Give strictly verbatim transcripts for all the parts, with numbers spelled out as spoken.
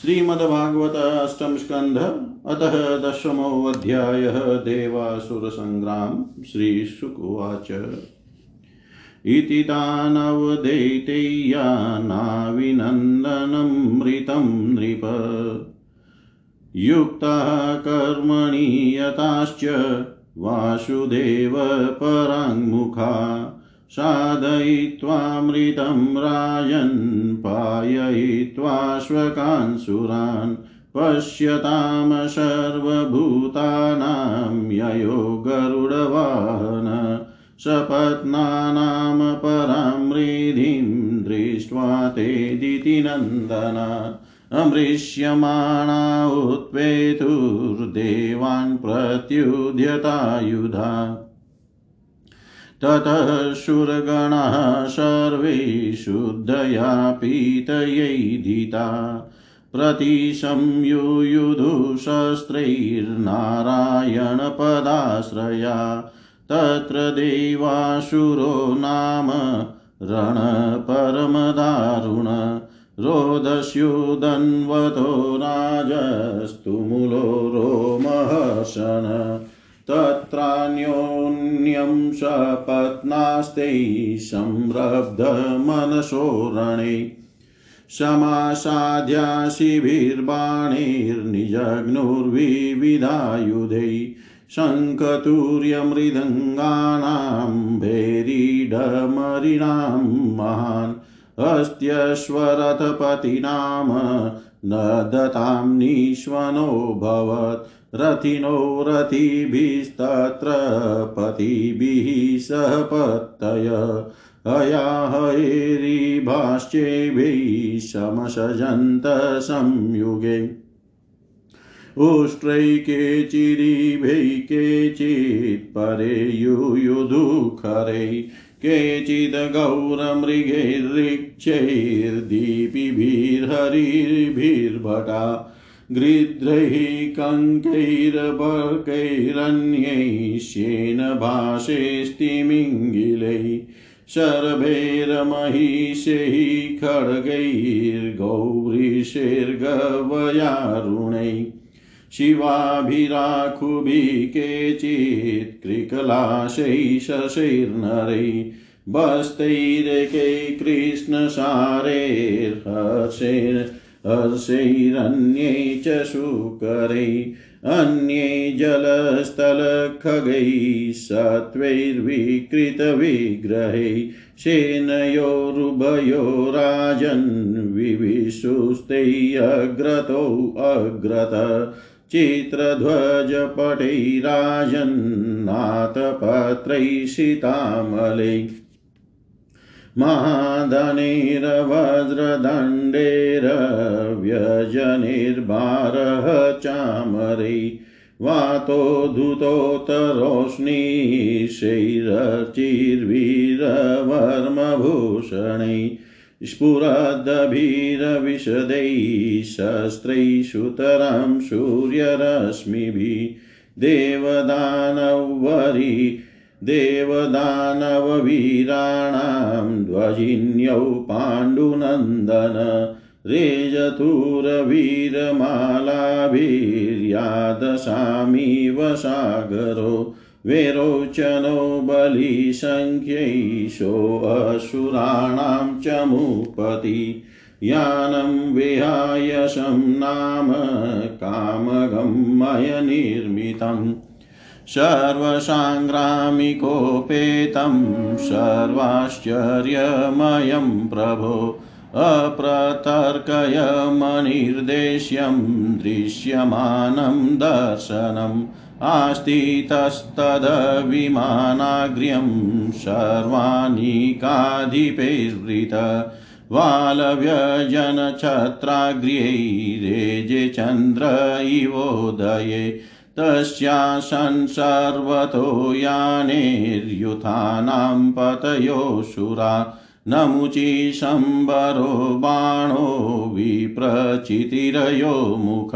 श्रीमद्भागवत अष्टम स्कंध अतः दशमो अध्याय देवासुर संग्राम। श्री शुकुवाच इति दानवदैत्ययानाविनन्दनमृतं नृप युक्तः कर्मणि यताश्च वासुदेव पराङ्मुखा साधयित्वामृतं राजन् पाययित्वा श्वकांसुरान् पश्यताम सर्वभूतानां ययो गरुडवाहन सपत्नानाम परामृधिं दृष्ट्वा ते दितिनन्दना अमृष्यमाणा उत्पेतुर्देवान् प्रत्युद्यतायुधा ततः शूरगणः सर्वे शुद्धया पीतयैधिता प्रतिसंयुयुधु शस्त्रैर्नारायणपदाश्रया तत्र देवासुरो नाम रणपरमदारुण रोदस्युदन्वतो राजस्तुमुलो रोमहर्षण तत्रान्योन्यं सपत्नास्ते संरब्धमनसो रणे समासाद्याशिभिर्बाणैर्निजघ्नुर्विविधायुधै शङ्खतूर्यमृदङ्गानां भेरीडमरिणां महान् अस्त्यश्वरथपतिनाम न दतां निश्वनो भवत् रथिनो रथिभिस्तत्र पतिभिः सह पत्तय हयाहैरिभाश्चेभिः समसजन्त संयुगे उष्ट्रै केचिदिभै केचित् परे युयुधुखरै केचिद् गौरमृगैर्ऋक्षैर्दीपिभिर्हरिभिर्भटा गृध्रैः कङ्कैर्बर्कैरन्यैश्येन भाषेस्तिमिङ्गिलैः शर्भैर्महिषैः खड्गैर्गौरीशैर्गवयारुणैः शिवाभिराखुभिः केचित् कृकलाशैः शशैर्नरैः बस्तैरेकैर्कृष्णसारैर्हर्षैर् हर्षैरन्ये च शूकरै अन्ये जलस्थलखगै सत्वैर्विकृतविग्रहै सेनयोरुभयो राजन् विविशुस्तै अग्रतौ अग्रत चित्रध्वजपटै राजन्नाथपत्रै सीतामलै महाधनेर्वज्रदण्डेर्व्यजनेर्बारः चामरै वातोद्धुतोत्तरोष्णीशैरचिर्वीरवर्मभूषणै स्फुरदभिरविशदैः शस्त्रैः सुतरां सूर्यरश्मिभिः देवदानवरी देवदानववीराणां ध्वजिन्यौ पाण्डुनन्दन रेजतुरवीरमालाभिर्यादशामि वसागरो वेरोचनो बलिसङ्ख्यैशोऽसुराणां च मूपति यानं विहाय शं नाम कामगं मयनिर्मितम् सर्वसाङ्ग्रामिकोपेतं सर्वाश्चर्यमयं प्रभो अप्रतर्कय मनिर्देश्यं दृश्यमानं दर्शनम् आस्थितस्तद्विमानाग्र्यं सर्वानीकाधिपैर्वृत वालव्यजनछत्राग्र्यैरेजे चन्द्र इवोदये तस्यासन् सर्वतो यानेर्युथानां पतयो सुरा नमुचि शम्बरो बाणो विप्रचितिरयो मुख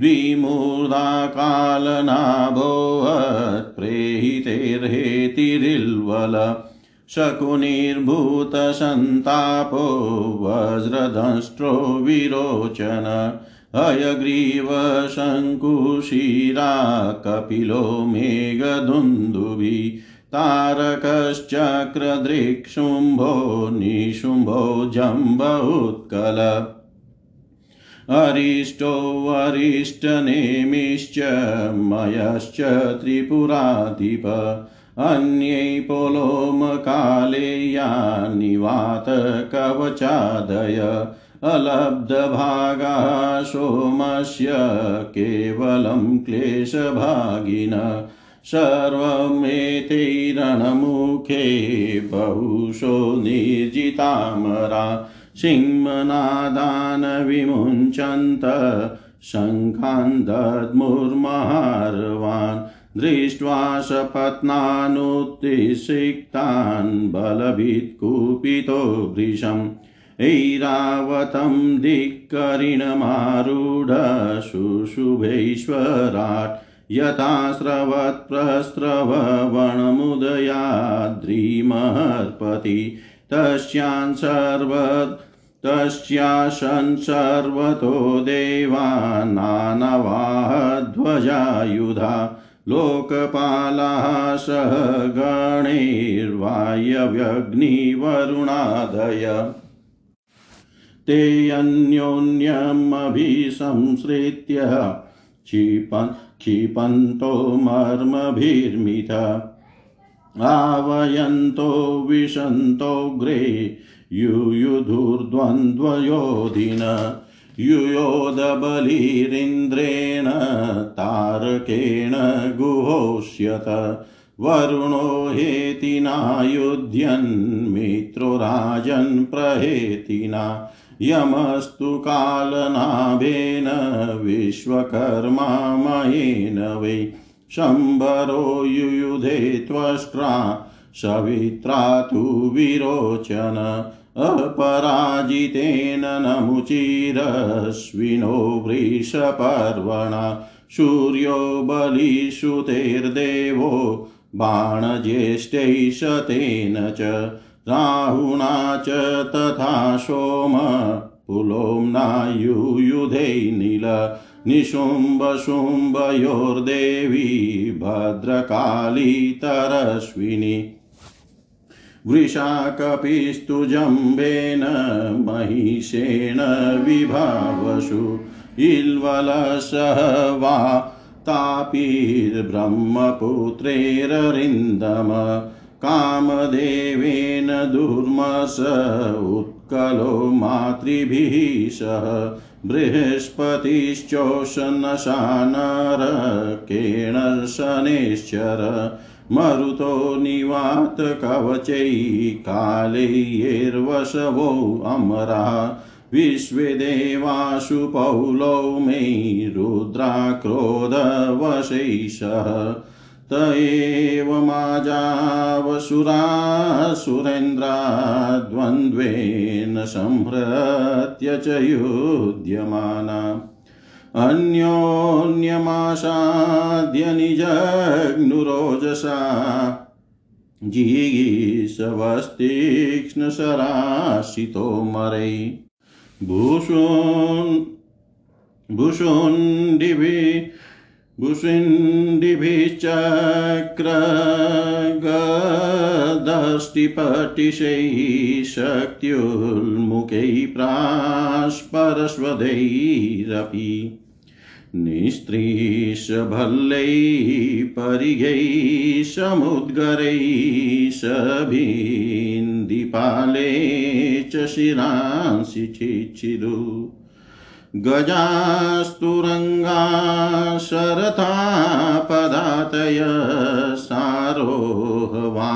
द्विमूर्धाकालनाभोवत् प्रेहितेर्हेतिरिल्वल शकुनिर्भूतसन्तापो वज्रदंष्ट्रो विरोचन हयग्रीव शङ्कुशीरा कपिलो मेघदुन्दुभि तारकश्चक्रदृक्शुम्भो निशुम्भो जम्ब उत्कल अरिष्टो अरिष्टनेमिश्च मयश्च त्रिपुराधिप अन्ये पोलोमकालेया निवात कवचादय अलब्धभागा सोमस्य केवलं क्लेशभागिन सर्वमेतैरणमुखे बहुशो निर्जितामरा सिंहनादान विमुञ्चन्त शङ्खान्दद्मुर्महार्वान् दृष्ट्वा सपत्नानुत्सिक्तान् बलभित्कुपितो वृषम् ऐरावतं धिक्करिणमारूढ शुशुभैश्वराट् यथास्रवत् प्रस्रववणमुदयाद्रिमहर्पति तस्यान् सर्वत् तस्याशन् सर्वतो देवानानवाध्वजायुधा लोकपालाः सह गणैर्वायव्यग्निवरुणादय ते अन्योन्यमभिसंश्रित्य क्षिपन् क्षिपन्तो मर्मभिर्मित आवयन्तो विशन्तोऽग्रे युयुधुर्द्वन्द्वयोधिन युयोधबलिरिन्द्रेण तारकेण गुहोष्यत वरुणो हेतिना युध्यन्मित्रो राजन् प्रहेतिना यमस्तु कालनाभेन विश्वकर्मा मयेन वै शम्बरो युयुधे त्वष्ट्रा सवित्रा तु विरोचन अपराजितेन नमुचिरश्विनो वृषपर्वणा सूर्यो बलिषुतेर्देवो बाणज्येष्ठैः शतेन च राहुना च तथा सोम पुलोम्ना युयुधे नील निशुम्भशुम्भयोर्देवी भद्रकाली तरस्विनी वृषा कपिस्तु जम्बेन महिषेण विभावसु इल्वलसह वा तापीर्ब्रह्मपुत्रेररिन्दम कामदेवेन दुर्मस उत्कलो मातृभिः सह बृहस्पतिश्चोषनशा नरकेण शनेश्चर मरुतो निवात कवचै कालैर्वशवो अमरा विश्वे देवासु पौलौ मे रुद्रा क्रोधवशैषः त एव माजावसुरासुरेन्द्रा द्वन्द्वेन संहृत्य च युध्यमाना अन्योन्यमासाद्य निजग्नुरोजसा जिगीषवस्तीक्ष्णशरासितो मरै भूषुन् भूषुण्डिभि भूषुण्डिभिश्चक्रगदष्टिपटिशैः शक्त्युल्मुखैः प्रास्परस्वदैरपि निस्त्रीशभल्लैः परिघैः समुद्गरैः सभिन्दीपाले च शिरांसि चिच्छिदु गजास्तुरङ्गाशरथा पदातय सारोहवा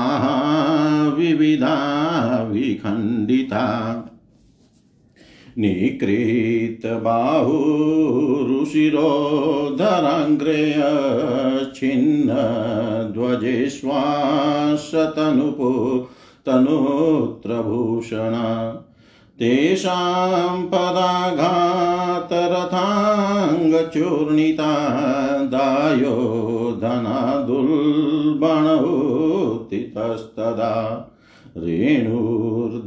विविधा विखण्डिता निकृतबाहु रुशिरोधराङ्ग्रेय छिन्न ध्वजेश्वासतनुपो तनुत्रभूषणा तेषां पदाघातरथाङ्गचूर्णिता दायोधनादुल्बणोत्थितस्तदा रेणुर्दिशखं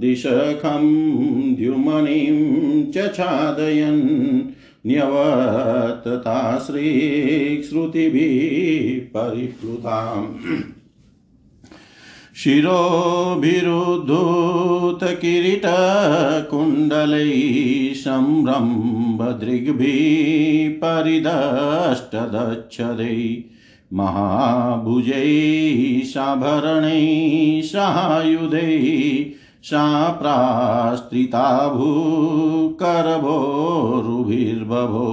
द्युमणिं च छादयन् न्यवर्तता श्रीश्रुतिभिः परिप्लुताम् शिरोभिरुद्धूतकिरीटकुण्डलैः सम्भ्रमदृग्भिः परिदष्टदच्छदैः महाभुजैः साभरणैः सायुधैः साप्रास्त्रिताभूकरभोरुभिर्बभौ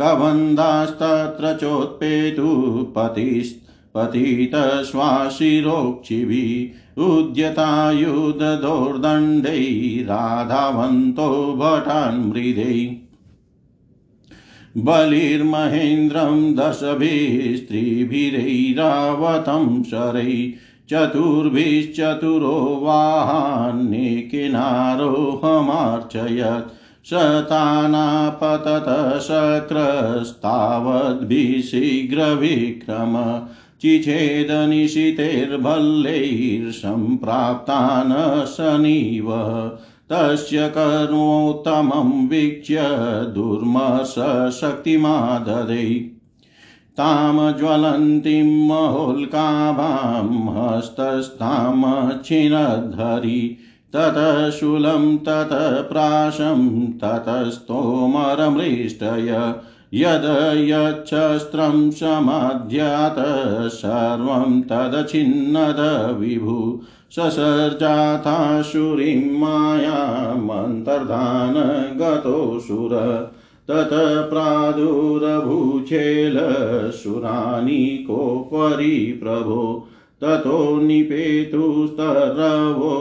कबन्धास्तत्र चोत्पेतु पतिस्त पतितश्वाशिरोक्षिभिः उद्यतायुधदोर्दण्डैः राधावन्तो भटान्मृदैः बलिर्महेन्द्रं दशभिः स्त्रीभिरैरावतं शरैः चतुर्भिश्चतुरो वाहन्निकिनारोहमार्चयत् शतानापततशक्रस्तावद्भिः शीघ्रविक्रम चिछेद निशितेर्भल्लैर्सम्प्राप्तान् शनिव तस्य कर्मोत्तमं वीक्ष्य दुर्मशशक्तिमाददे ताम ज्वलन्तीं महोल्काभां हस्तस्ताम छिन्नद्धरी ततः शूलं ततः प्राशं ततस्तोमरमृष्टय यद यच्छस्त्रं समाद्यात सर्वं तदछिन्नद विभु ससर्जाता शूरीं मायामन्तर्धान गतोऽसुर ततः प्रादुरभूचेल सुरानीकोपरि प्रभो ततो निपेतुस्तरवो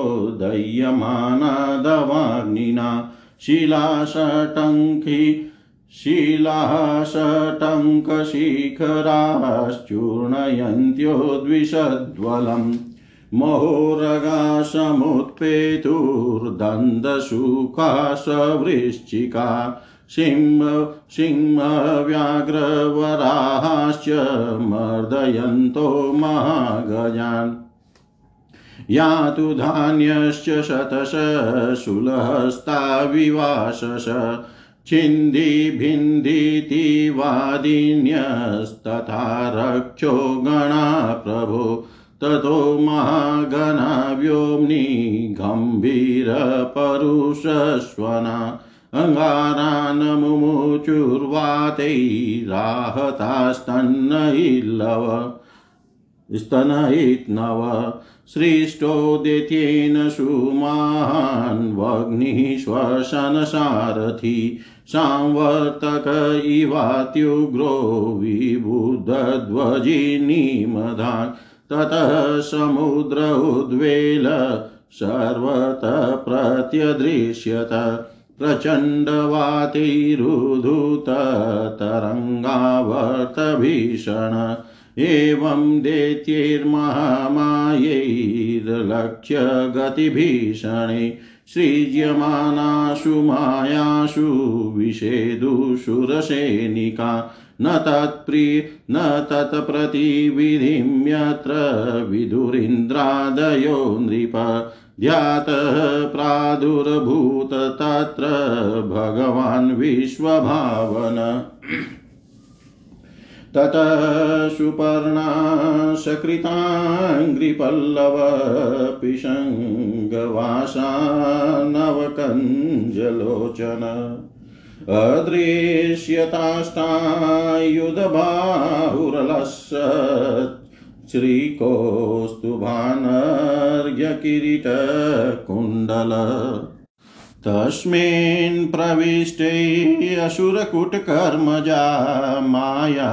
दह्यमानादवाग्निना शिलाशटङ्की शिलाशटङ्कशिखराश्चूर्णयन्त्यो द्विषद्वलम् मोहोरगासमुत्पेतुर्दन्दशुकासवृश्चिका सिंह सिंहव्याघ्रवराहाश्च मर्दयन्तो महागजान् यातु धान्यश्च शतश शूलहस्ता विवाशश छिन्दिभिन्दिति वादिन्यस्तथा रक्षो गणा प्रभो ततो महागणा व्योम्नि गम्भीरपरुषस्वना अंगारान् मुमुचुर्वातैराहतास्तन्नैर्लव स्तनयित् नव सृष्टो दैत्येन सुमान् वग्निः श्वसनसारथि सांवर्तक इवात्युग्रो विबुधध्वजिनीमधान् ततः समुद्र उद्वेल सर्वतः प्रत्यदृश्यत प्रचण्डवातिरुधुत तरङ्गावर्तभीषण एवं दैत्यैर्महामायैर्लक्ष्य गतिभीषणे सृज्यमानासु मायासु विषेदुशुरसेनिका न तत्प्रि न तत्प्रतिविधिं यत्र विदुरिन्द्रादयो नृप ध्यातः प्रादुर्भूत तत्र भगवान् विश्वभावन ततः सुपर्णाशकृताङ्घ्रिपल्लव पिशङ्गवासा नवकञ्जलोचन अदृश्यताष्टायुधबाहुरलसत् श्रीकोस्तु भानर्घ्यकिरीटकुण्डल तस्मिन् प्रविष्टे असुरकूटकर्मजा माया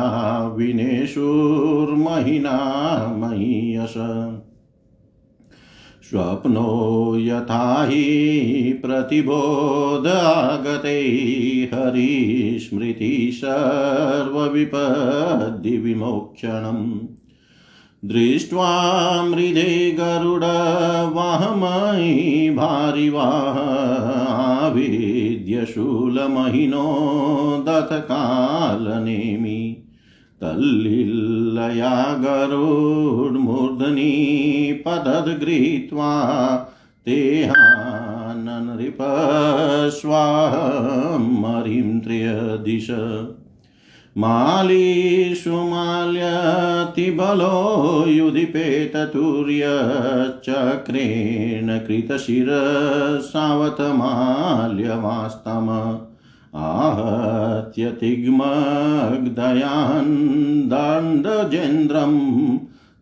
विनेशुर्महिना महीयस स्वप्नो यथा हि प्रतिबोध आगते हरिस्मृति सर्वविपद्दि विमोक्षणम् दृष्ट्वा मृदे गरुडवाहमयि भारिवाहाविद्यशूलमहिनो दत्तकालनेमि तल्लिल्लया गरुड्मूर्धनि पदद्गृहीत्वा तेहाननृपस्वां मरीं त्रयदिश मालीषु माल्यतिबलो युधिपेततुर्यचक्रेण कृतशिरसावतमाल्यवास्तम आहत्य तिग्मग्धयान् दण्डजेन्द्रं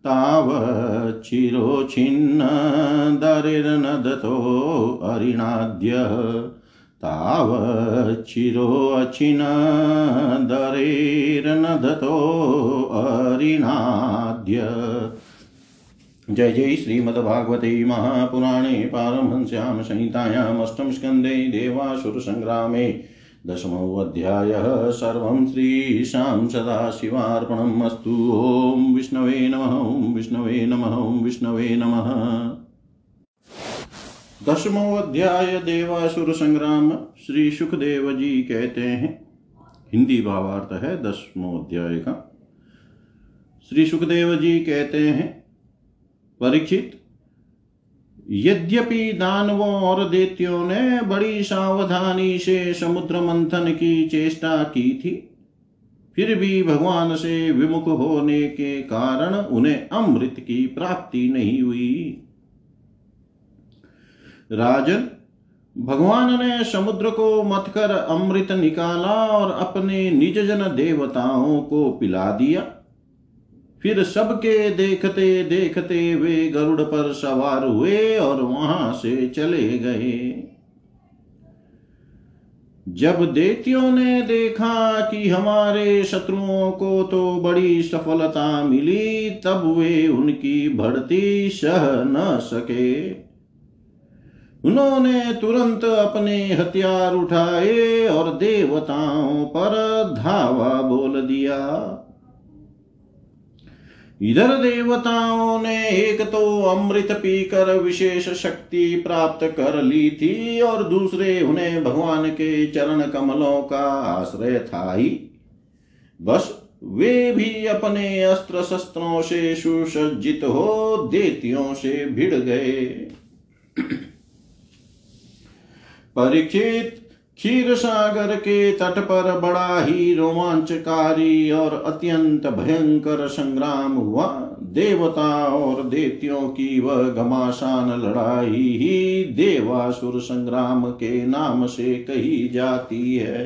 तावच्चिरोच्छिन्नदरेर्नदतो अरिणाद्य तावच्चिरोच्छिन्नदरेर्नदतो अरिणाद्य। जय जय श्रीमद्भागवते महापुराणे पारमहंस्यां संहितायाम् अष्टम स्कन्धे देवासुर संग्रामे दशमो अध्यायः। सर्वं श्रीशां सदाशिवार्पणम् अस्तु। ओम विष्णवे नमः। ओम विष्णवे नमः। ओम विष्णवे नमः। दशमो अध्याय देवासुर संग्राम। श्री सुखदेव जी कहते हैं, हिंदी भावार्थ है दशमो अध्याय का। श्री सुखदेव जी कहते हैं, परीक्षित, यद्यपि दानवों और दैत्यों ने बड़ी सावधानी से समुद्र मंथन की चेष्टा की थी, फिर भी भगवान से विमुख होने के कारण उन्हें अमृत की प्राप्ति नहीं हुई। राजन, भगवान ने समुद्र को मथकर अमृत निकाला और अपने निजजन देवताओं को पिला दिया। फिर सबके देखते देखते वे गरुड़ पर सवार हुए और वहां से चले गए। जब दैत्यों ने देखा कि हमारे शत्रुओं को तो बड़ी सफलता मिली, तब वे उनकी बढ़ती सह न सके। उन्होंने तुरंत अपने हथियार उठाए और देवताओं पर धावा बोल दिया। इधर देवताओं ने एक तो अमृत पीकर विशेष शक्ति प्राप्त कर ली थी और दूसरे उन्हें भगवान के चरण कमलों का आश्रय था ही। बस वे भी अपने अस्त्र शस्त्रों से सुसज्जित हो दैत्यों से भिड़ गए। परीक्षित, क्षीर सागर के तट पर बड़ा ही रोमांचकारी और अत्यंत भयंकर संग्राम हुआ। देवता और दैत्यों की वह घमासान लड़ाई ही देवासुर संग्राम के नाम से कही जाती है।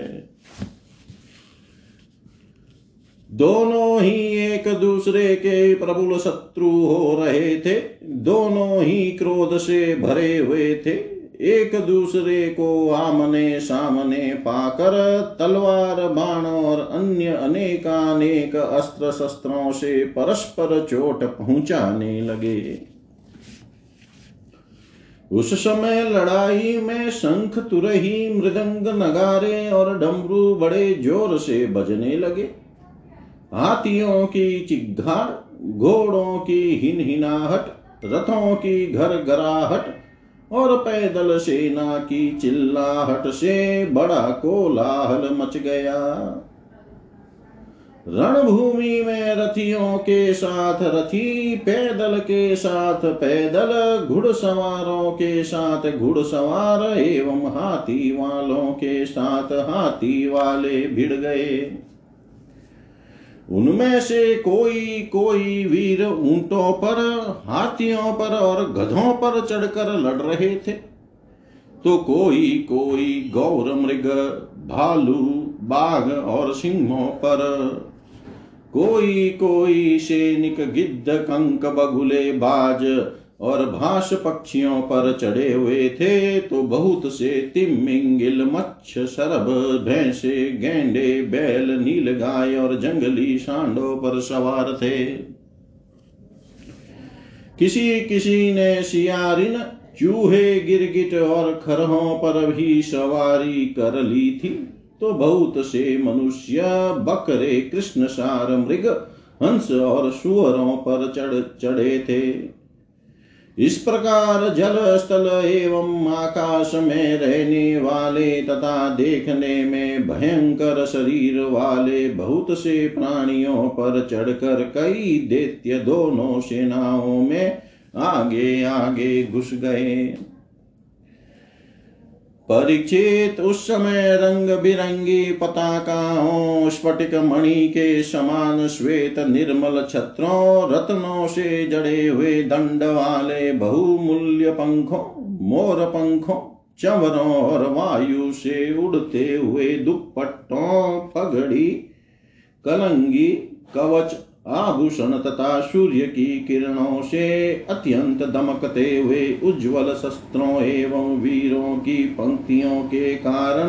दोनों ही एक दूसरे के प्रबल शत्रु हो रहे थे। दोनों ही क्रोध से भरे हुए थे। एक दूसरे को आमने सामने पाकर तलवार, बाण और अन्य अनेकानेक अस्त्र शस्त्रों से परस्पर चोट पहुंचाने लगे। उस समय लड़ाई में शंख, तुरही, मृदंग, नगारे और डमरू बड़े जोर से बजने लगे। हाथियों की चिंगार, घोड़ों की हिनहिनाहट, रथों की घरघराहट और पैदल सेना की चिल्लाहट से बड़ा कोलाहल मच गया। रणभूमि में रथियों के साथ रथी, पैदल के साथ पैदल, घुड़सवारों के साथ घुड़सवार एवं हाथी वालों के साथ हाथी वाले भिड़ गए। उनमें से कोई कोई वीर ऊंटों पर, हाथियों पर और गधों पर चढ़कर लड़ रहे थे, तो कोई कोई गौर मृग, भालू, बाघ और सिंहों पर, कोई कोई सैनिक गिद्ध, कंक, बगुले, बाज और भास पक्षियों पर चढ़े हुए थे, तो बहुत से तिमिंगिल, मच्छ, सरभ, भैंसे, गैंडे, बैल, नीलगाय और जंगली सांडों पर सवार थे। किसी किसी ने सियारिन, चूहे, गिरगिट और खरहों पर भी सवारी कर ली थी, तो बहुत से मनुष्य बकरे, कृष्णसार मृग, हंस और सुअरों पर चढ़ चढ़े थे। इस प्रकार जल स्थल एवं आकाश में रहने वाले तथा देखने में भयंकर शरीर वाले बहुत से प्राणियों पर चढ़कर कई दैत्य दोनों सेनाओं में आगे आगे घुस गए। परीक्षित, उस समय रंग बिरंगी पताकाओं, स्फटिक मणि के समान श्वेत निर्मल छत्रों, रत्नों से जड़े हुए दंड वाले बहुमूल्य पंखों, मोर पंखों, चंवरों और वायु से उड़ते हुए दुपट्टों, पगड़ी, कलंगी, कवच, आभूषण तथा सूर्य की किरणों से अत्यंत दमकते हुए उज्ज्वल शस्त्रों एवं वीरों की पंक्तियों के कारण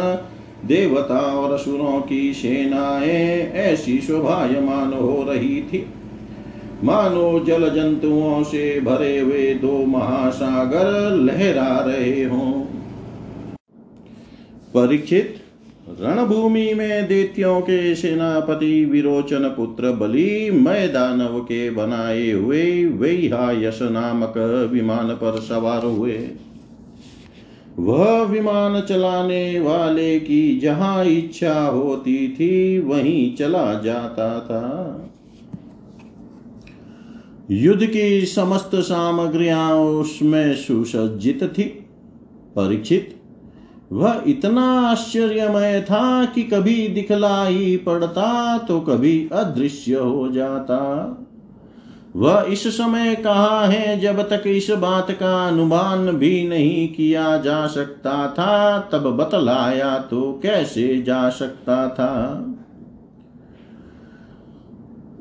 देवता और असुरों की सेनाएं ऐसी शोभायमान हो रही थी मानो जल जंतुओं से भरे हुए दो महासागर लहरा रहे हों। परीक्षित, रणभूमि में दैत्यों के सेनापति विरोचन पुत्र बलि मैदानव के बनाए हुए वैहायश नामक विमान पर सवार हुए। वह विमान चलाने वाले की जहां इच्छा होती थी वहीं चला जाता था। युद्ध की समस्त सामग्रियां उसमें सुसज्जित थी। परीक्षित, वह इतना आश्चर्यमय था कि कभी दिखला ही पड़ता तो कभी अदृश्य हो जाता। वह इस समय कहाँ है जब तक इस बात का अनुमान भी नहीं किया जा सकता था, तब बतलाया तो कैसे जा सकता था।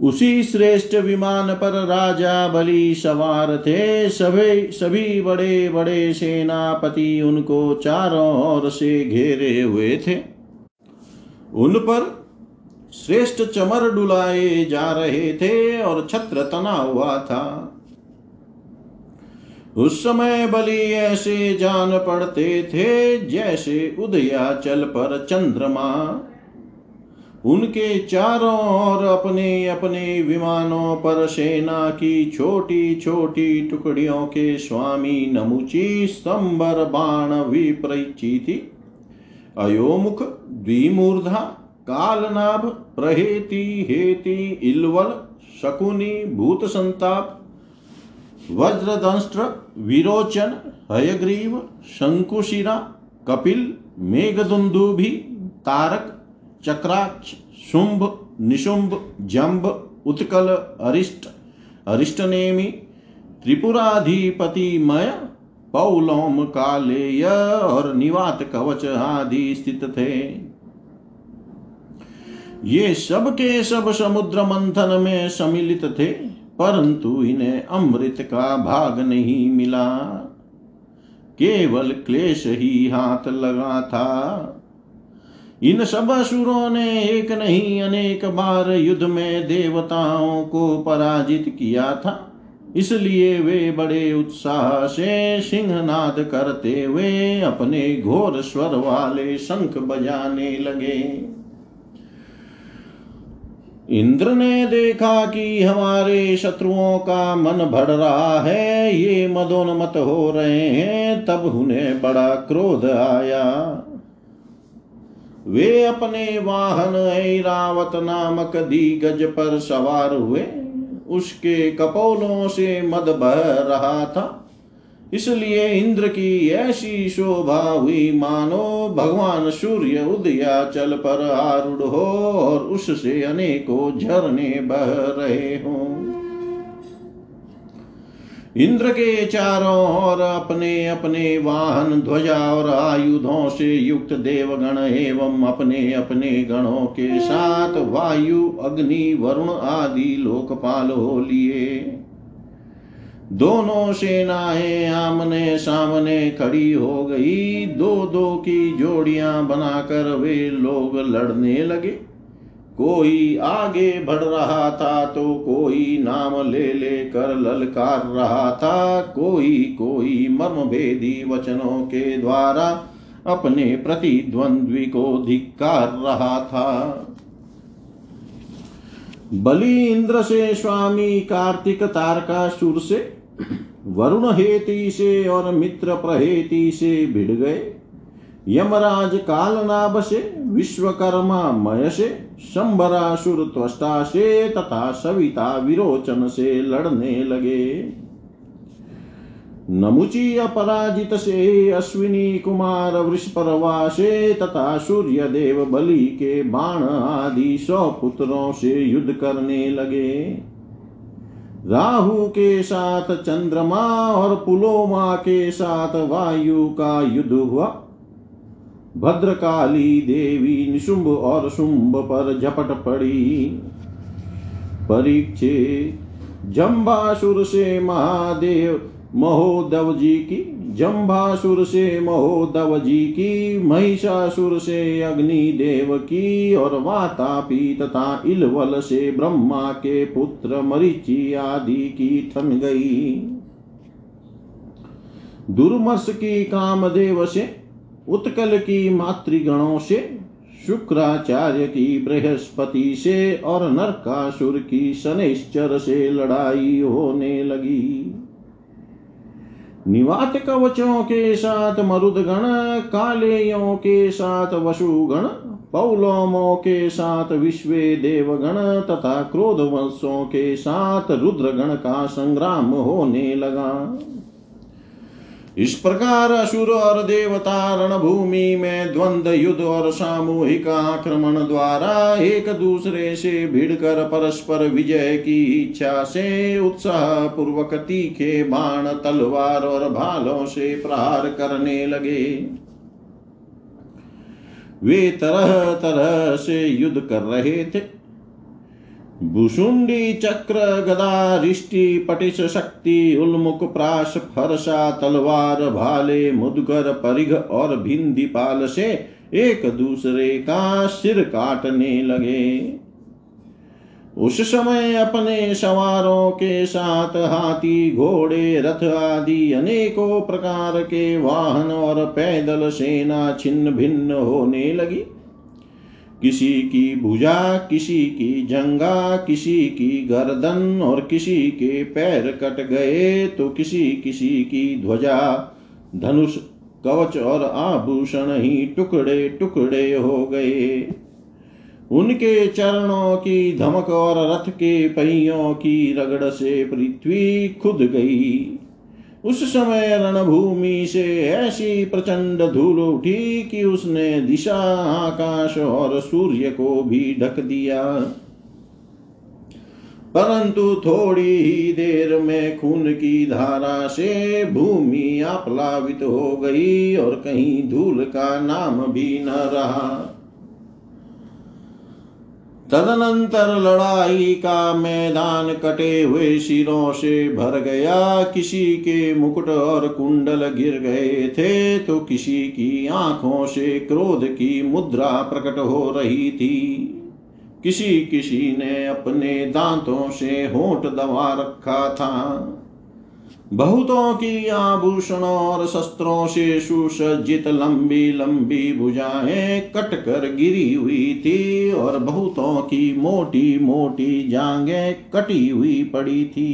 उसी श्रेष्ठ विमान पर राजा बलि सवार थे। सभी सभी बड़े बड़े सेनापति उनको चारों ओर से घेरे हुए थे। उन पर श्रेष्ठ चमर डुलाए जा रहे थे और छत्र तना हुआ था। उस समय बलि ऐसे जान पड़ते थे जैसे उदयाचल पर चंद्रमा। उनके चारों ओर अपने अपने विमानों पर सेना की छोटी छोटी टुकड़ियों के स्वामी नमुचि, संबर, बाण, विपरीचीति, अयोमुख, द्विमूर्धा, कालनाभ, प्रहेति, हेति, इल्वल, शकुनी, भूत संताप, वज्रदंष्ट्र, विरोचन, हयग्रीव, शंकुशिरा, कपिल, मेघदुंदुभि, तारक, चक्राक्ष, शुंभ, निशुंभ, जंब, उत्कल, अरिष्ट, अरिष्टनेमी, त्रिपुराधिपति मय, पौलोम, कालेय और निवात कवच आदि स्थित थे। ये सब के सब समुद्र मंथन में सम्मिलित थे, परंतु इन्हें अमृत का भाग नहीं मिला, केवल क्लेश ही हाथ लगा था। इन सब असुरों ने एक नहीं अनेक बार युद्ध में देवताओं को पराजित किया था, इसलिए वे बड़े उत्साह से सिंहनाद करते हुए अपने घोर स्वर वाले शंख बजाने लगे। इंद्र ने देखा कि हमारे शत्रुओं का मन बढ़ रहा है, ये मदोन्मत हो रहे हैं, तब उन्हें बड़ा क्रोध आया। वे अपने वाहन ऐरावत नामक दिग्गज पर सवार हुए। उसके कपोलों से मद बह रहा था, इसलिए इंद्र की ऐसी शोभा हुई मानो भगवान सूर्य उदयाचल पर आरूढ़ हो और उससे अनेकों झरने बह रहे हों। इंद्र के चारों ओर अपने अपने वाहन, ध्वजा और आयुधों से युक्त देवगण एवं अपने अपने गणों के साथ वायु, अग्नि, वरुण आदि लोकपाल हो लिए। दोनों सेनाएं आमने सामने खड़ी हो गई। दो दो की जोड़ियां बनाकर वे लोग लड़ने लगे। कोई आगे बढ़ रहा था तो कोई नाम ले ले कर ललकार रहा था। कोई कोई मर्मभेदी वचनों के द्वारा अपने प्रतिद्वंद्वी को धिक्कार रहा था। बलि इंद्र से, स्वामी कार्तिक तारकासुर से, वरुण हेती से और मित्र प्रहेती से भिड़ गए। यमराज कालनाभ से, विश्वकर्मा मय से, शंभरासुर त्वष्टा से तथा सविता विरोचन से लड़ने लगे। नमुचि अपराजित से, अश्विनी कुमार वृषपर्वा से तथा सूर्य देव बलि के बाण आदि सौ पुत्रों से युद्ध करने लगे। राहु के साथ चंद्रमा और पुलोमा के साथ वायु का युद्ध हुआ। भद्रकाली देवी निशुंभ और शुंभ पर झपट पड़ी। परीक्षित, जंबासुर से महादेव महोदव जी की जंभासुर से महोदव जी की महिषासुर से अग्निदेव की और वातापी तथा इलवल से ब्रह्मा के पुत्र मरीचि आदि की ठन गई। दुर्मर्ष की कामदेव से, उत्कल की मातृगणों से, शुक्राचार्य की बृहस्पति से और नरकासुर की शनैश्चर से लड़ाई होने लगी। निवात कवचों के साथ मरुदगण, कालेयों के साथ वशुगण, पौलोमों के साथ विश्वे देवगण तथा क्रोधवंशों के साथ रुद्रगण का संग्राम होने लगा। इस प्रकार असुर और देवता रणभूमि में द्वंद्व युद्ध और सामूहिक आक्रमण द्वारा एक दूसरे से भिड़कर परस्पर विजय की इच्छा से उत्साह पूर्वक तीखे बाण, तलवार और भालों से प्रहार करने लगे। वे तरह तरह से युद्ध कर रहे थे। भुशुंडी, चक्र, गदा, रिष्टि, पटिश, शक्ति, उल्मुक, प्राश, फरसा, तलवार, भाले, मुदगर, परिघ और भिंदीपाल से एक दूसरे का सिर काटने लगे। उस समय अपने सवारों के साथ हाथी, घोड़े, रथ आदि अनेकों प्रकार के वाहन और पैदल सेना छिन्न भिन्न होने लगी। किसी की भुजा, किसी की जंगा, किसी की गर्दन और किसी के पैर कट गए तो किसी किसी की ध्वजा, धनुष, कवच और आभूषण ही टुकड़े टुकड़े हो गए। उनके चरणों की धमक और रथ के पहियों की रगड़ से पृथ्वी खुद गई। उस समय रणभूमि से ऐसी प्रचंड धूल उठी कि उसने दिशा, आकाश और सूर्य को भी ढक दिया। परंतु थोड़ी ही देर में खून की धारा से भूमि आप्लावित हो गई और कहीं धूल का नाम भी न रहा। तदनंतर लड़ाई का मैदान कटे हुए सिरों से भर गया। किसी के मुकुट और कुंडल गिर गए थे तो किसी की आंखों से क्रोध की मुद्रा प्रकट हो रही थी। किसी किसी ने अपने दांतों से होंठ दबा रखा था। बहुतों की आभूषणों और शस्त्रों से सुसज्जित लंबी लंबी भुजाएं कट कर गिरी हुई थी और बहुतों की मोटी मोटी जांघें कटी हुई पड़ी थी।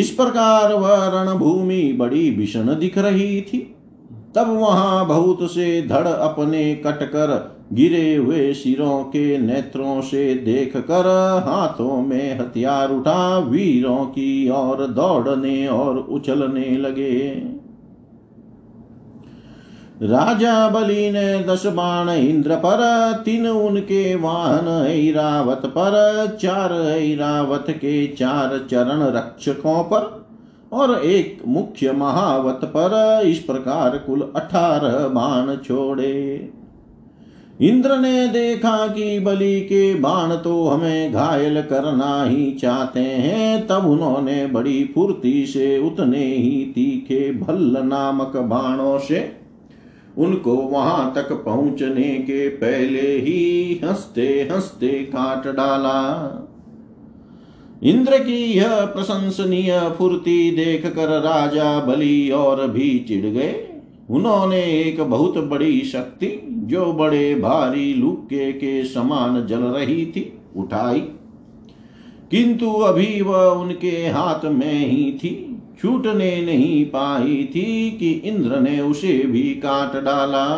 इस प्रकार वह रणभूमि बड़ी भीषण दिख रही थी। तब वहां बहुत से धड़ अपने कटकर गिरे हुए सिरों के नेत्रों से देखकर हाथों में हथियार उठा वीरों की ओर दौड़ने और उछलने लगे। राजा बलि ने दस बाण इंद्र पर, तीन उनके वाहन ऐरावत पर, चार ऐरावत के चार चरण रक्षकों पर और एक मुख्य महावत पर इस प्रकार कुल अठारह बाण छोड़े। इंद्र ने देखा कि बलि के बाण तो हमें घायल करना ही चाहते हैं। तब उन्होंने बड़ी फुर्ती से उतने ही तीखे भल्ल नामक बाणों से उनको वहां तक पहुंचने के पहले ही हंसते हंसते काट डाला। इंद्र की यह प्रशंसनीय फुर्ती देख कर राजा बलि और भी चिढ़ गए। उन्होंने एक बहुत बड़ी शक्ति, जो बड़े भारी लुक्के के समान जल रही थी, उठाई। किंतु अभी वह उनके हाथ में ही थी, छूटने नहीं पाई थी कि इंद्र ने उसे भी काट डाला।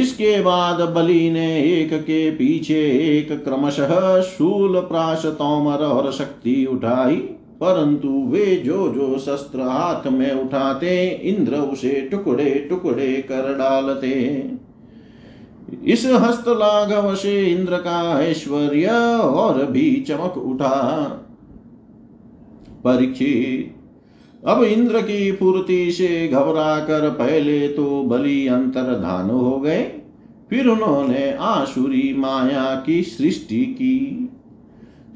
इसके बाद बलि ने एक के पीछे एक क्रमशः शूल, प्राश, तोमर और शक्ति उठाई, परंतु वे जो जो शस्त्र हाथ में उठाते इंद्र उसे टुकड़े टुकड़े कर डालते। इस हस्त लाघव से इंद्र का ऐश्वर्य और भी चमक उठा। परीक्षित अब इंद्र की फूर्ति से घबरा कर पहले तो बलि अंतर्धान हो गए, फिर उन्होंने आसुरी माया की सृष्टि की।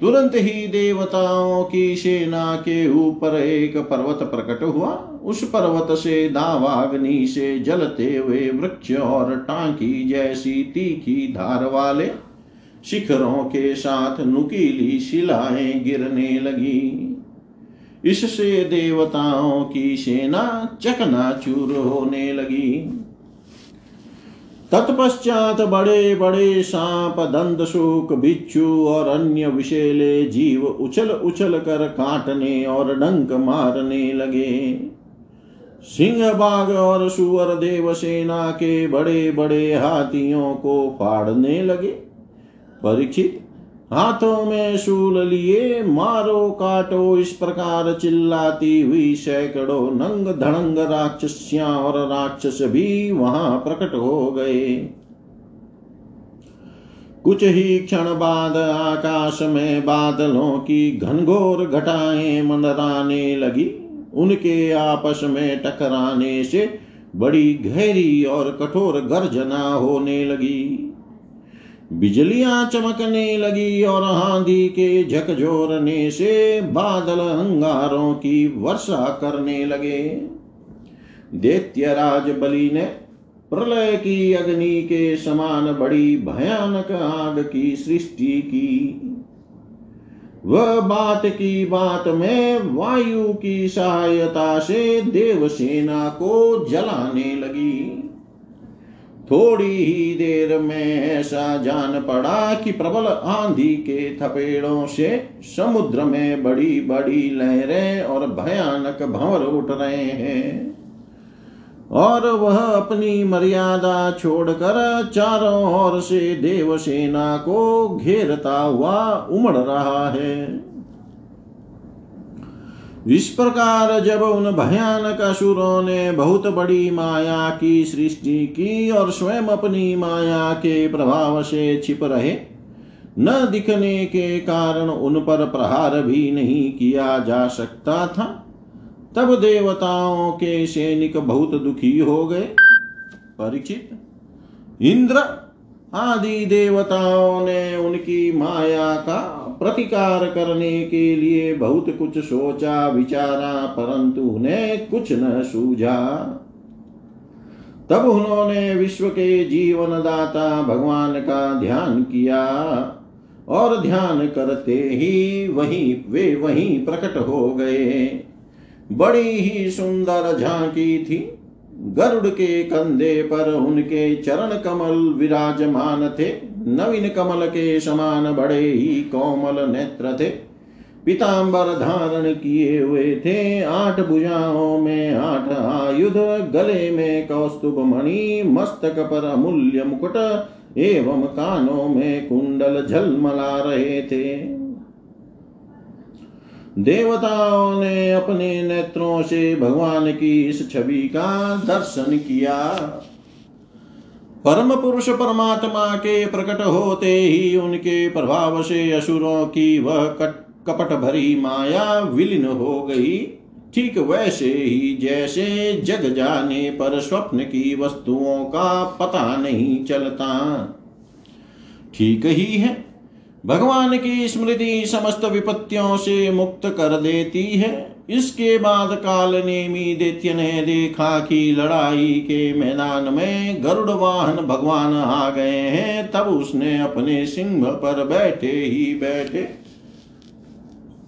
तुरंत ही देवताओं की सेना के ऊपर एक पर्वत प्रकट हुआ। उस पर्वत से दावाग्नि से जलते हुए वृक्ष और टांकी जैसी तीखी धार वाले शिखरों के साथ नुकीली शिलाएं गिरने लगी। इससे देवताओं की सेना चकनाचूर होने लगी। तत्पश्चात बड़े बड़े सांप, दंदशूक, बिच्छू और अन्य विषैले जीव उछल उछल कर काटने और डंक मारने लगे। सिंह, बाघ और सुअर देवसेना के बड़े बड़े हाथियों को फाड़ने लगे। परीक्षित हाथों में शूल लिए मारो काटो इस प्रकार चिल्लाती हुई सैकड़ों नंग धड़ंग राक्षस्यां और राक्षस भी वहां प्रकट हो गए। कुछ ही क्षण बाद आकाश में बादलों की घनघोर घटाएं मंडराने लगी। उनके आपस में टकराने से बड़ी गहरी और कठोर गर्जना होने लगी। बिजलियां चमकने लगी और आंधी के झकझोरने से बादल अंगारों की वर्षा करने लगे। दैत्यराज बलि ने प्रलय की अग्नि के समान बड़ी भयानक आग की सृष्टि की। वह बात की बात में वायु की सहायता से देवसेना को जलाने लगी। थोड़ी ही देर में ऐसा जान पड़ा कि प्रबल आंधी के थपेड़ों से समुद्र में बड़ी बड़ी लहरें और भयानक भंवर उठ रहे हैं, और वह अपनी मर्यादा छोड़कर चारों ओर से देवसेना को घेरता हुआ उमड़ रहा है। इस प्रकार जब उन भयानक असुरों ने बहुत बड़ी माया की सृष्टि की और स्वयं अपनी माया के प्रभाव से छिप रहे न दिखने के कारण उन पर प्रहार भी नहीं किया जा सकता था, तब देवताओं के सैनिक बहुत दुखी हो गए। परीक्षित इंद्र आदि देवताओं ने उनकी माया का प्रतिकार करने के लिए बहुत कुछ सोचा विचारा, परंतु उन्हें कुछ न सूझा। तब उन्होंने विश्व के जीवनदाता भगवान का ध्यान किया और ध्यान करते ही वहीं वे वहीं प्रकट हो गए। बड़ी ही सुंदर झांकी थी। गरुड़ के कंधे पर उनके चरण कमल विराजमान थे। नवीन कमल के समान बड़े ही कोमल नेत्र थे। पीताम्बर धारण किए हुए थे। आठ भुजाओं में आठ आयुध, गले में कौस्तुभ मणि, मस्तक पर अमूल्य मुकुट एवं कानों में कुंडल झलमला रहे थे। देवताओं ने अपने नेत्रों से भगवान की इस छवि का दर्शन किया। परम पुरुष परमात्मा के प्रकट होते ही उनके प्रभाव से असुरों की वह कपट भरी माया विलीन हो गई, ठीक वैसे ही जैसे जग जाने पर स्वप्न की वस्तुओं का पता नहीं चलता। ठीक ही है, भगवान की स्मृति समस्त विपत्तियों से मुक्त कर देती है। इसके बाद कालनेमी दैत्य ने देखा कि लड़ाई के मैदान में गरुड़ वाहन भगवान आ गए हैं, तब उसने अपने सिंह पर बैठे ही बैठे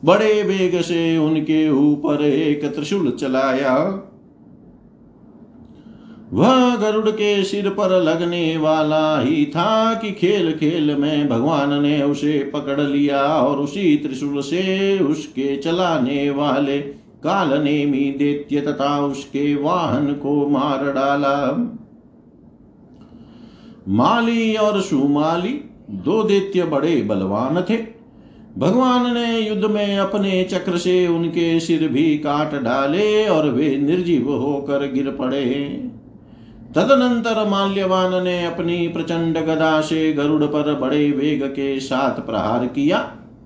बड़े वेग से उनके ऊपर एक त्रिशूल चलाया। वह गरुड़ के सिर पर लगने वाला ही था कि खेल खेल में भगवान ने उसे पकड़ लिया और उसी त्रिशूल से उसके चलाने वाले कालनेमी दैत्य तथा उसके वाहन को मार डाला। माली और सुमाली दो दैत्य बड़े बलवान थे। भगवान ने युद्ध में अपने चक्र से उनके सिर भी काट डाले और वे निर्जीव होकर गिर पड़े। तदनंतर माल्यवान ने अपनी प्रचंड गदा से गरुड़ पर बड़े वेग के साथ प्रहार किया,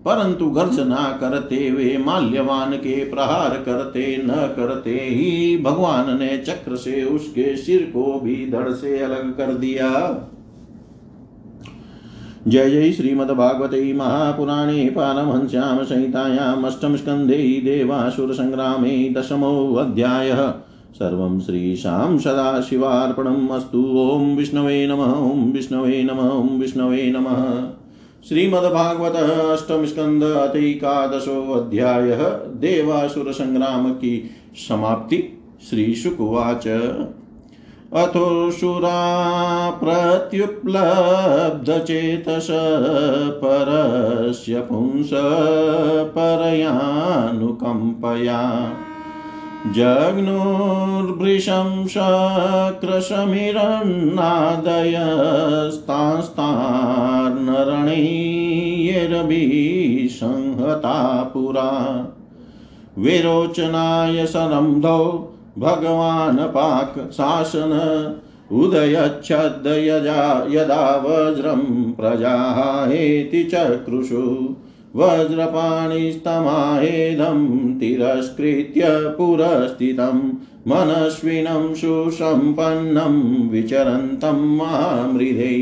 परंतु गर्जना करते हुए माल्यवान के प्रहार करते न करते ही भगवान ने चक्र से उसके सिर को भी धड़ से अलग कर दिया। जय जय श्रीमद्भागवते महापुराणे पारमहंस्यां संहितायाम् अष्टम स्कन्धे देवासुर संग्रामे दशमो अध्यायः। सर्वं श्रीशां सदाशिवार्पणम् अस्तु। ओं विष्णवे नमः। ओं विष्णवे नमः। ओं विष्णवे नमः। श्रीमद्भागवत अष्टम स्कंध अथ एकादशो अध्यायः देवासुर संग्राम की समाप्ति। श्री शुक उवाच। अथो सुरा प्रत्युपलब्धचेतस परस्य पुंस परयानुकंपया जग्नुर्भृशं शक्रशमिरं नादयस्तास्तार्नरणैरभि संहता पुरा विरोचनाय सरंधौ भगवान पाक शासन उदयच्छद्द यदा वज्रं प्रजाहेति चक्रुषु वज्रपाणिस्तमाहेदं तिरस्कृत्य पुरस्थितं मनस्विनं सुसम्पन्नं विचरन्तं महामृधे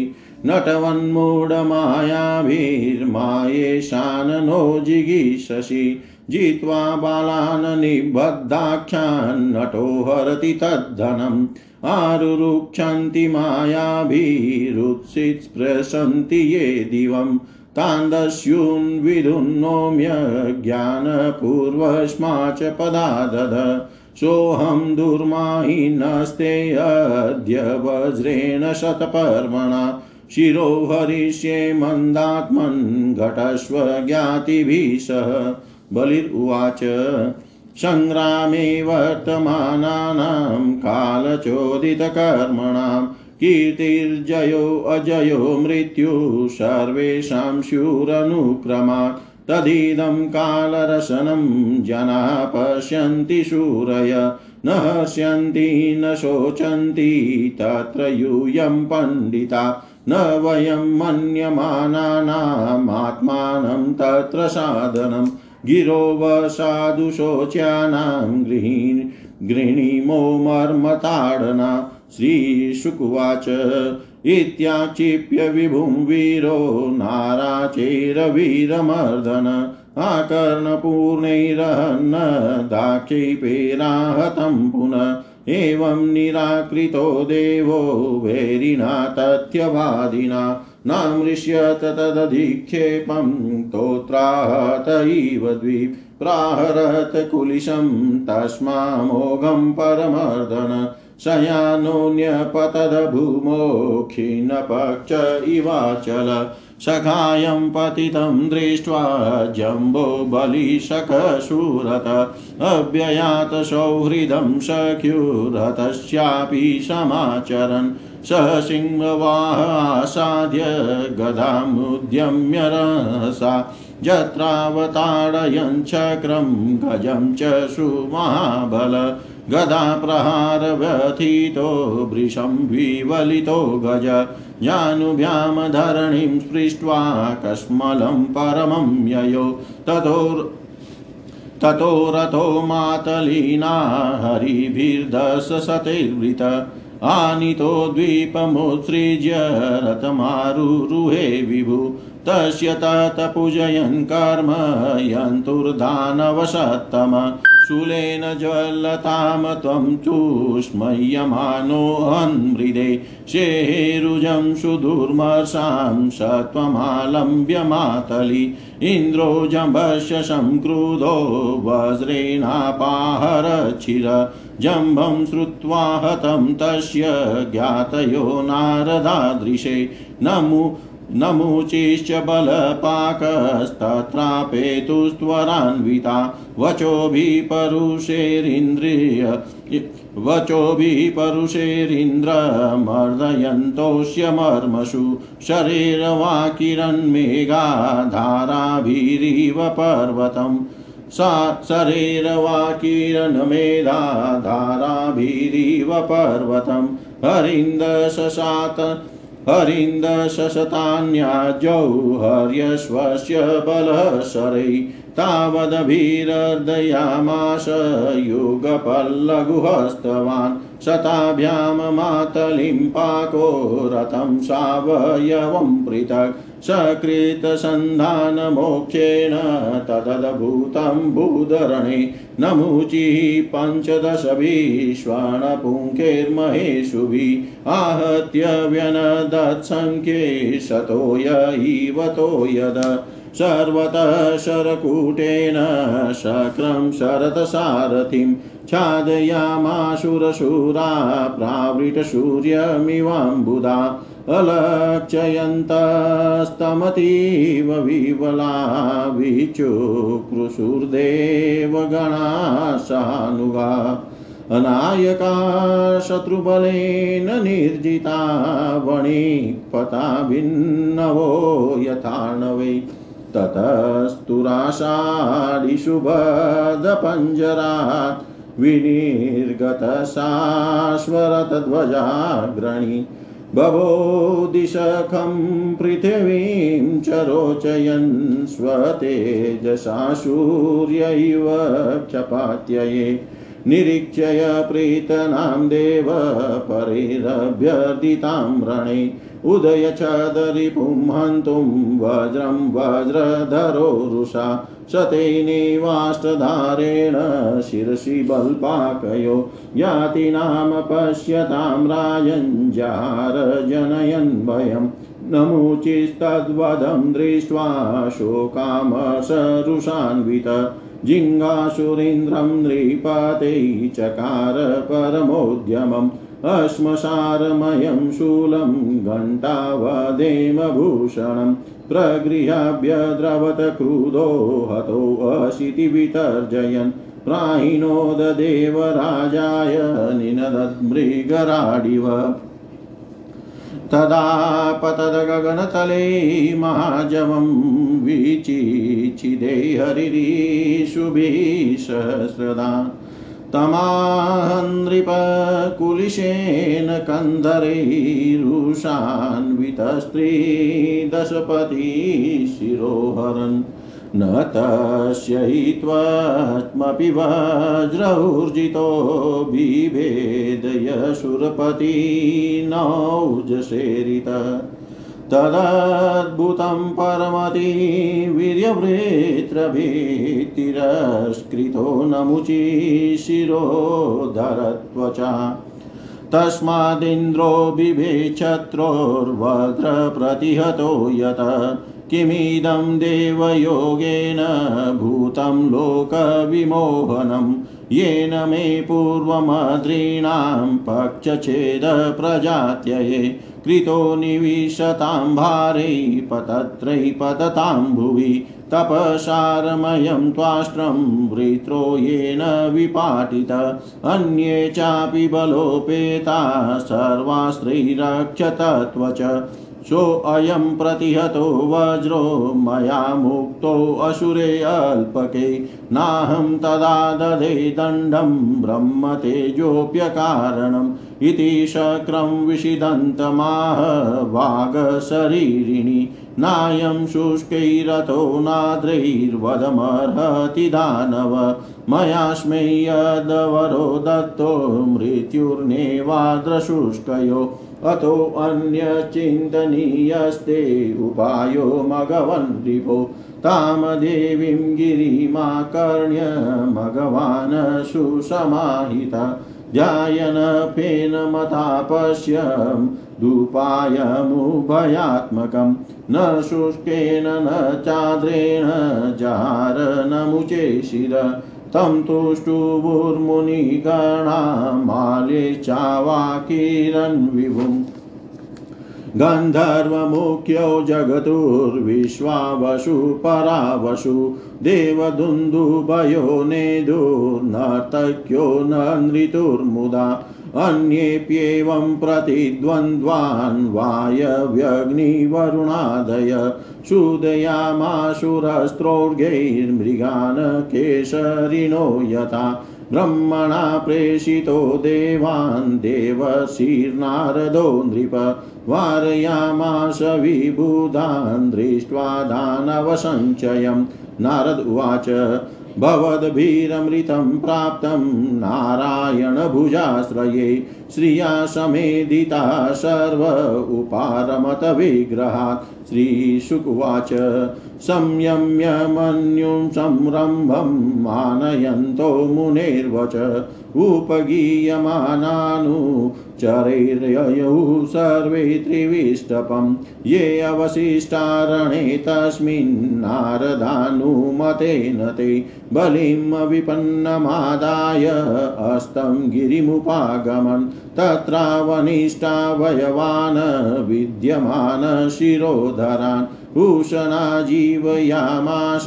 नटवन्मूढमायाभिर्मायेशाननो जिगीषसि जित्वा बालान निबद्धाख्यान् नटो हरति तद्धनम् आरुरुक्षन्ति मायाभिरुत्सितस्पृशन्ति ये दिवम् तान्दस्यून् विदुन्नोम्य ज्ञानपूर्वस्माच पदादद सोऽहं दुर्माहि नस्ते अद्य वज्रेण शतपर्वणा शिरो हरिष्ये मन्दात्मन् घटस्व ज्ञातिभिः सह। बलिर्वाच। संग्रामे वर्तमानानां कालचोदितकर्मणां कीर्तिर्जयो अजयो मृत्यु सर्वेषां शूरनुक्रमात् तदिदं कालरसनं जनाः पश्यन्ति शूरय न हर्ष्यन्ति न शोचन्ति तत्र यूयं पंडिता न वयं मन्यमानानामात्मानं तत्र साधनं गिरो वसाधु शोच्यानां गृहीन् गृणीमो मर्मताडना। श्रीशुकुवाच। इत्याक्षिप्य विभुं वीरो नाराचेरवीरमर्दन आकर्णपूर्णैरहन्न दाक्षिपेराहतं पुनः एवं निराकृतो देवो वैरिणा तथ्यवादिना नामृष्यत तदधिक्षेपं तोत्राहत इव द्विप् प्राहरत कुलिशं तस्मामोघं परमर्दन शयानोऽन्यपतद भूमौ खिन्नपक्ष इवाचल सखायं पतितं दृष्ट्वा जम्बो बलिशकशूरत अव्ययात सौहृदं सख्युरतस्यापि समाचरन् स सिंहवाह आसाद्य गदामुद्यम्य रहसा जत्रावताडयन् चक्रं गजं च सुमहाबल गदाप्रहार व्यथितो वृषं विवलितो गज जानुभ्यां धरणिं स्पृष्ट्वा कस्मलं परमं ययो ततो ततो रथो मातलीना हरिभिर्दशशतैर्वृत आनीतो द्वीपमुत्सृज्य रथमारुरुहे विभु तस्य तत पूजयन् कर्म यन्तुर्दानवसत्तम शूलेन ज्वलताम त्वं चूष्मह्यमानोऽन्मृदे शेरुजं सुदुर्मर्षां सत्वमालम्ब्य मातलि इन्द्रो जम्भस्य संक्रुधो वज्रेणापाहरच्छिर जम्भं श्रुत्वा हतं तस्य ज्ञातयो नारदादृशे नमो नमुचिश्च बलपाकस्तत्रापेतुस्त्वरान्विता वचोभिः परुषेरिन्द्रिय वचोभिः परुषेरिन्द्र मर्दयन्तोऽस्य मर्मसु शरीरवाकिरन्मेघा धाराभिरिव पर्वतम् सा शरीरवाकिरणमेधा धाराभिरिव पर्वतम् हरिन्दशशात हरिन्द शशतान्याजौ हर्यश्वस्य बलशरै तावदभिरर्दयामाश युगपल्लगुहस्तवान् शताभ्यां मातलिं पाको रथं सावयवं पृथक् सकृतसन्धानमोक्षेण तदद्भूतं भूधरणे नमुचिः पञ्चदशभिष्वणपुङ्खैर्महेषुभिः आहत्य व्यनदत्सङ्ख्ये शतो यैवतो यद सर्वतः शरकूटेन शक्रं शरतसारथिं छादयामाशुरशूरा प्रावृतसूर्यमिवाम्बुधा अलक्षयन्तस्तमतीव विवला विचुक्रुशूर्देवगणा सानुगा अनायका शत्रुबलेन निर्जिता वणिक्पता भिन्नवो यथार्णवे ततस्तुराषाढिशुभदपञ्जरात् विनिर्गतशाश्वरतध्वजाग्रणी बभो दिशखं पृथिवीं च रोचयन् स्वतेजसा सूर्य इव क्षपात्यये निरीक्षय प्रीतनां देव परिरभ्यर्दितां रणे उदयचदरिपुं हन्तुं वज्रं वज्रधरो रुषा सतेनैवाष्टधारेण शिरसि बल्पाकयो याति नाम पश्यतां राजन् जार जनयन् भयम् नमुचिस्तद्वदं दृष्ट्वा शोकामसरुषान्वित जिङ्गासुरीन्द्रं नृपते चकार परमोद्यमम् अश्मसारमयं शूलं घण्टावदेमभूषणं प्रगृह्य द्रवत क्रुधो हतो अशिति वितर्जयन् प्राहिणो ददेव राजाय निनदत् मृगराडिव तदा पतदगगनतले महाजवं विचिचिदे हरिरीशुभिः सहस्रदा तमाहनृपकुलिशेन कन्धरैरुषान्वितस्त्री दशपथी शिरोहरन् न तस्यै त्वात्मपि वज्रौर्जितो बिभेदय सुरपति नौजसेरित तदद्भुतं परमति वीर्यवृत्रभीतिरस्कृतो नमुचि शिरोधरत्वचा तस्मादिन्द्रो बिभेच्छत्रोर्वज्रप्रतिहतो यत किमिदं देवयोगेन भूतं लोकविमोहनं येन मे पूर्वमद्रीणां पक्षच्छेद प्रजात्यये कृतो निविशतां भारे पतत्रै पततां भुवि तपसारमयं त्वाष्ट्रं वृत्रो येन विपाटित अन्ये चापि बलोपेता सर्वास्त्रैरक्षत त्वच सोऽयं प्रतिहतो वज्रो मया मुक्तो असुरे अल्पके नाहं तदा दधे दण्डं ब्रह्म तेजोऽप्यकारणम् इति शक्रं विषिदन्तमाह वागशरीरिणि नायं शुष्कैरतो नाद्रैर्वदमर्हति दानव मयास्मै यदवरो दत्तो मृत्युर्नेवाद्रशुष्कयो अतो अन्यचिन्तनीयस्ते उपायो मघवन् दिवो ताम देवीं गिरिमाकर्ण्य मघवान् सुसमाहिता जायन फेन मतापस्य दुपायमुभयात्मकं न शुष्केन न चाद्रेण जार न मुचे शिर तं तुष्टुभुर्मुनिगणा माले चावाकिरन् विभुम् गन्धर्वमुख्यो जगतुर्विश्वा वसु परा वसु देवदुन्दुभयो नेदुर्नर्तक्यो नृतुर्मुदा अन्येप्येवं प्रतिद्वन्द्वान् वायव्यग्निवरुणादय क्षुदयामाशुरस्त्रौर्गैर्मृगान् केसरिणो यथा ब्रह्मणा प्रेषितो देवान् देवशीर्नारदो नृप वारयामास विबुधान् दृष्ट्वा दानवसञ्चयं नारद उवाच भवद्भिरमृतं प्राप्तं नारायणभुजाश्रये श्रिया समेदिता सर्व उपारमत विग्रहात् श्रीशुक उवाच संयम्य मन्युं संरम्भं मानयन्तो मुनेर्वच उपगीयमानानुचरैर्ययौ सर्वे त्रिविष्टपं ये अवशिष्टारणे तस्मिन् नारदानुमतेन ते बलिम् विपन्नमादाय अस्तं गिरिमुपागमन् तत्रावनिष्टावयवान् विद्यमान् शिरोधरान् भूषणा जीवयामास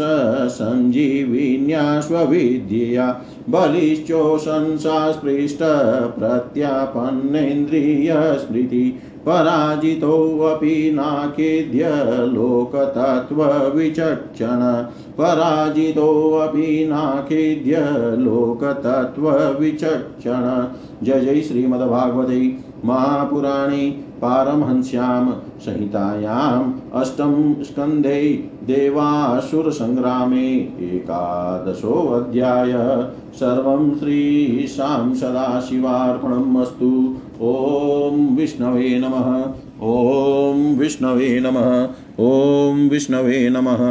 संजीविन्या स्वविद्यया बलिश्चोशंसास्पृष्ट प्रत्यापन्नेन्द्रियस्मृति पराजितोऽपि नाखेद्य लोकतत्त्वविचक्षण पराजितोऽपि नाखेद्य लोकतत्त्वविचक्षण जय जय श्रीमद्भागवते महापुराणे पारमहंस्याम संहितायाम अष्टम स्कंधे देवासुर संग्रामे एकादशो अध्याय सर्वं श्री शाम सदाशिवार्पणमस्तु ओम विष्णवे नमः ओम विष्णवे नमः ओम विष्णवे नमः।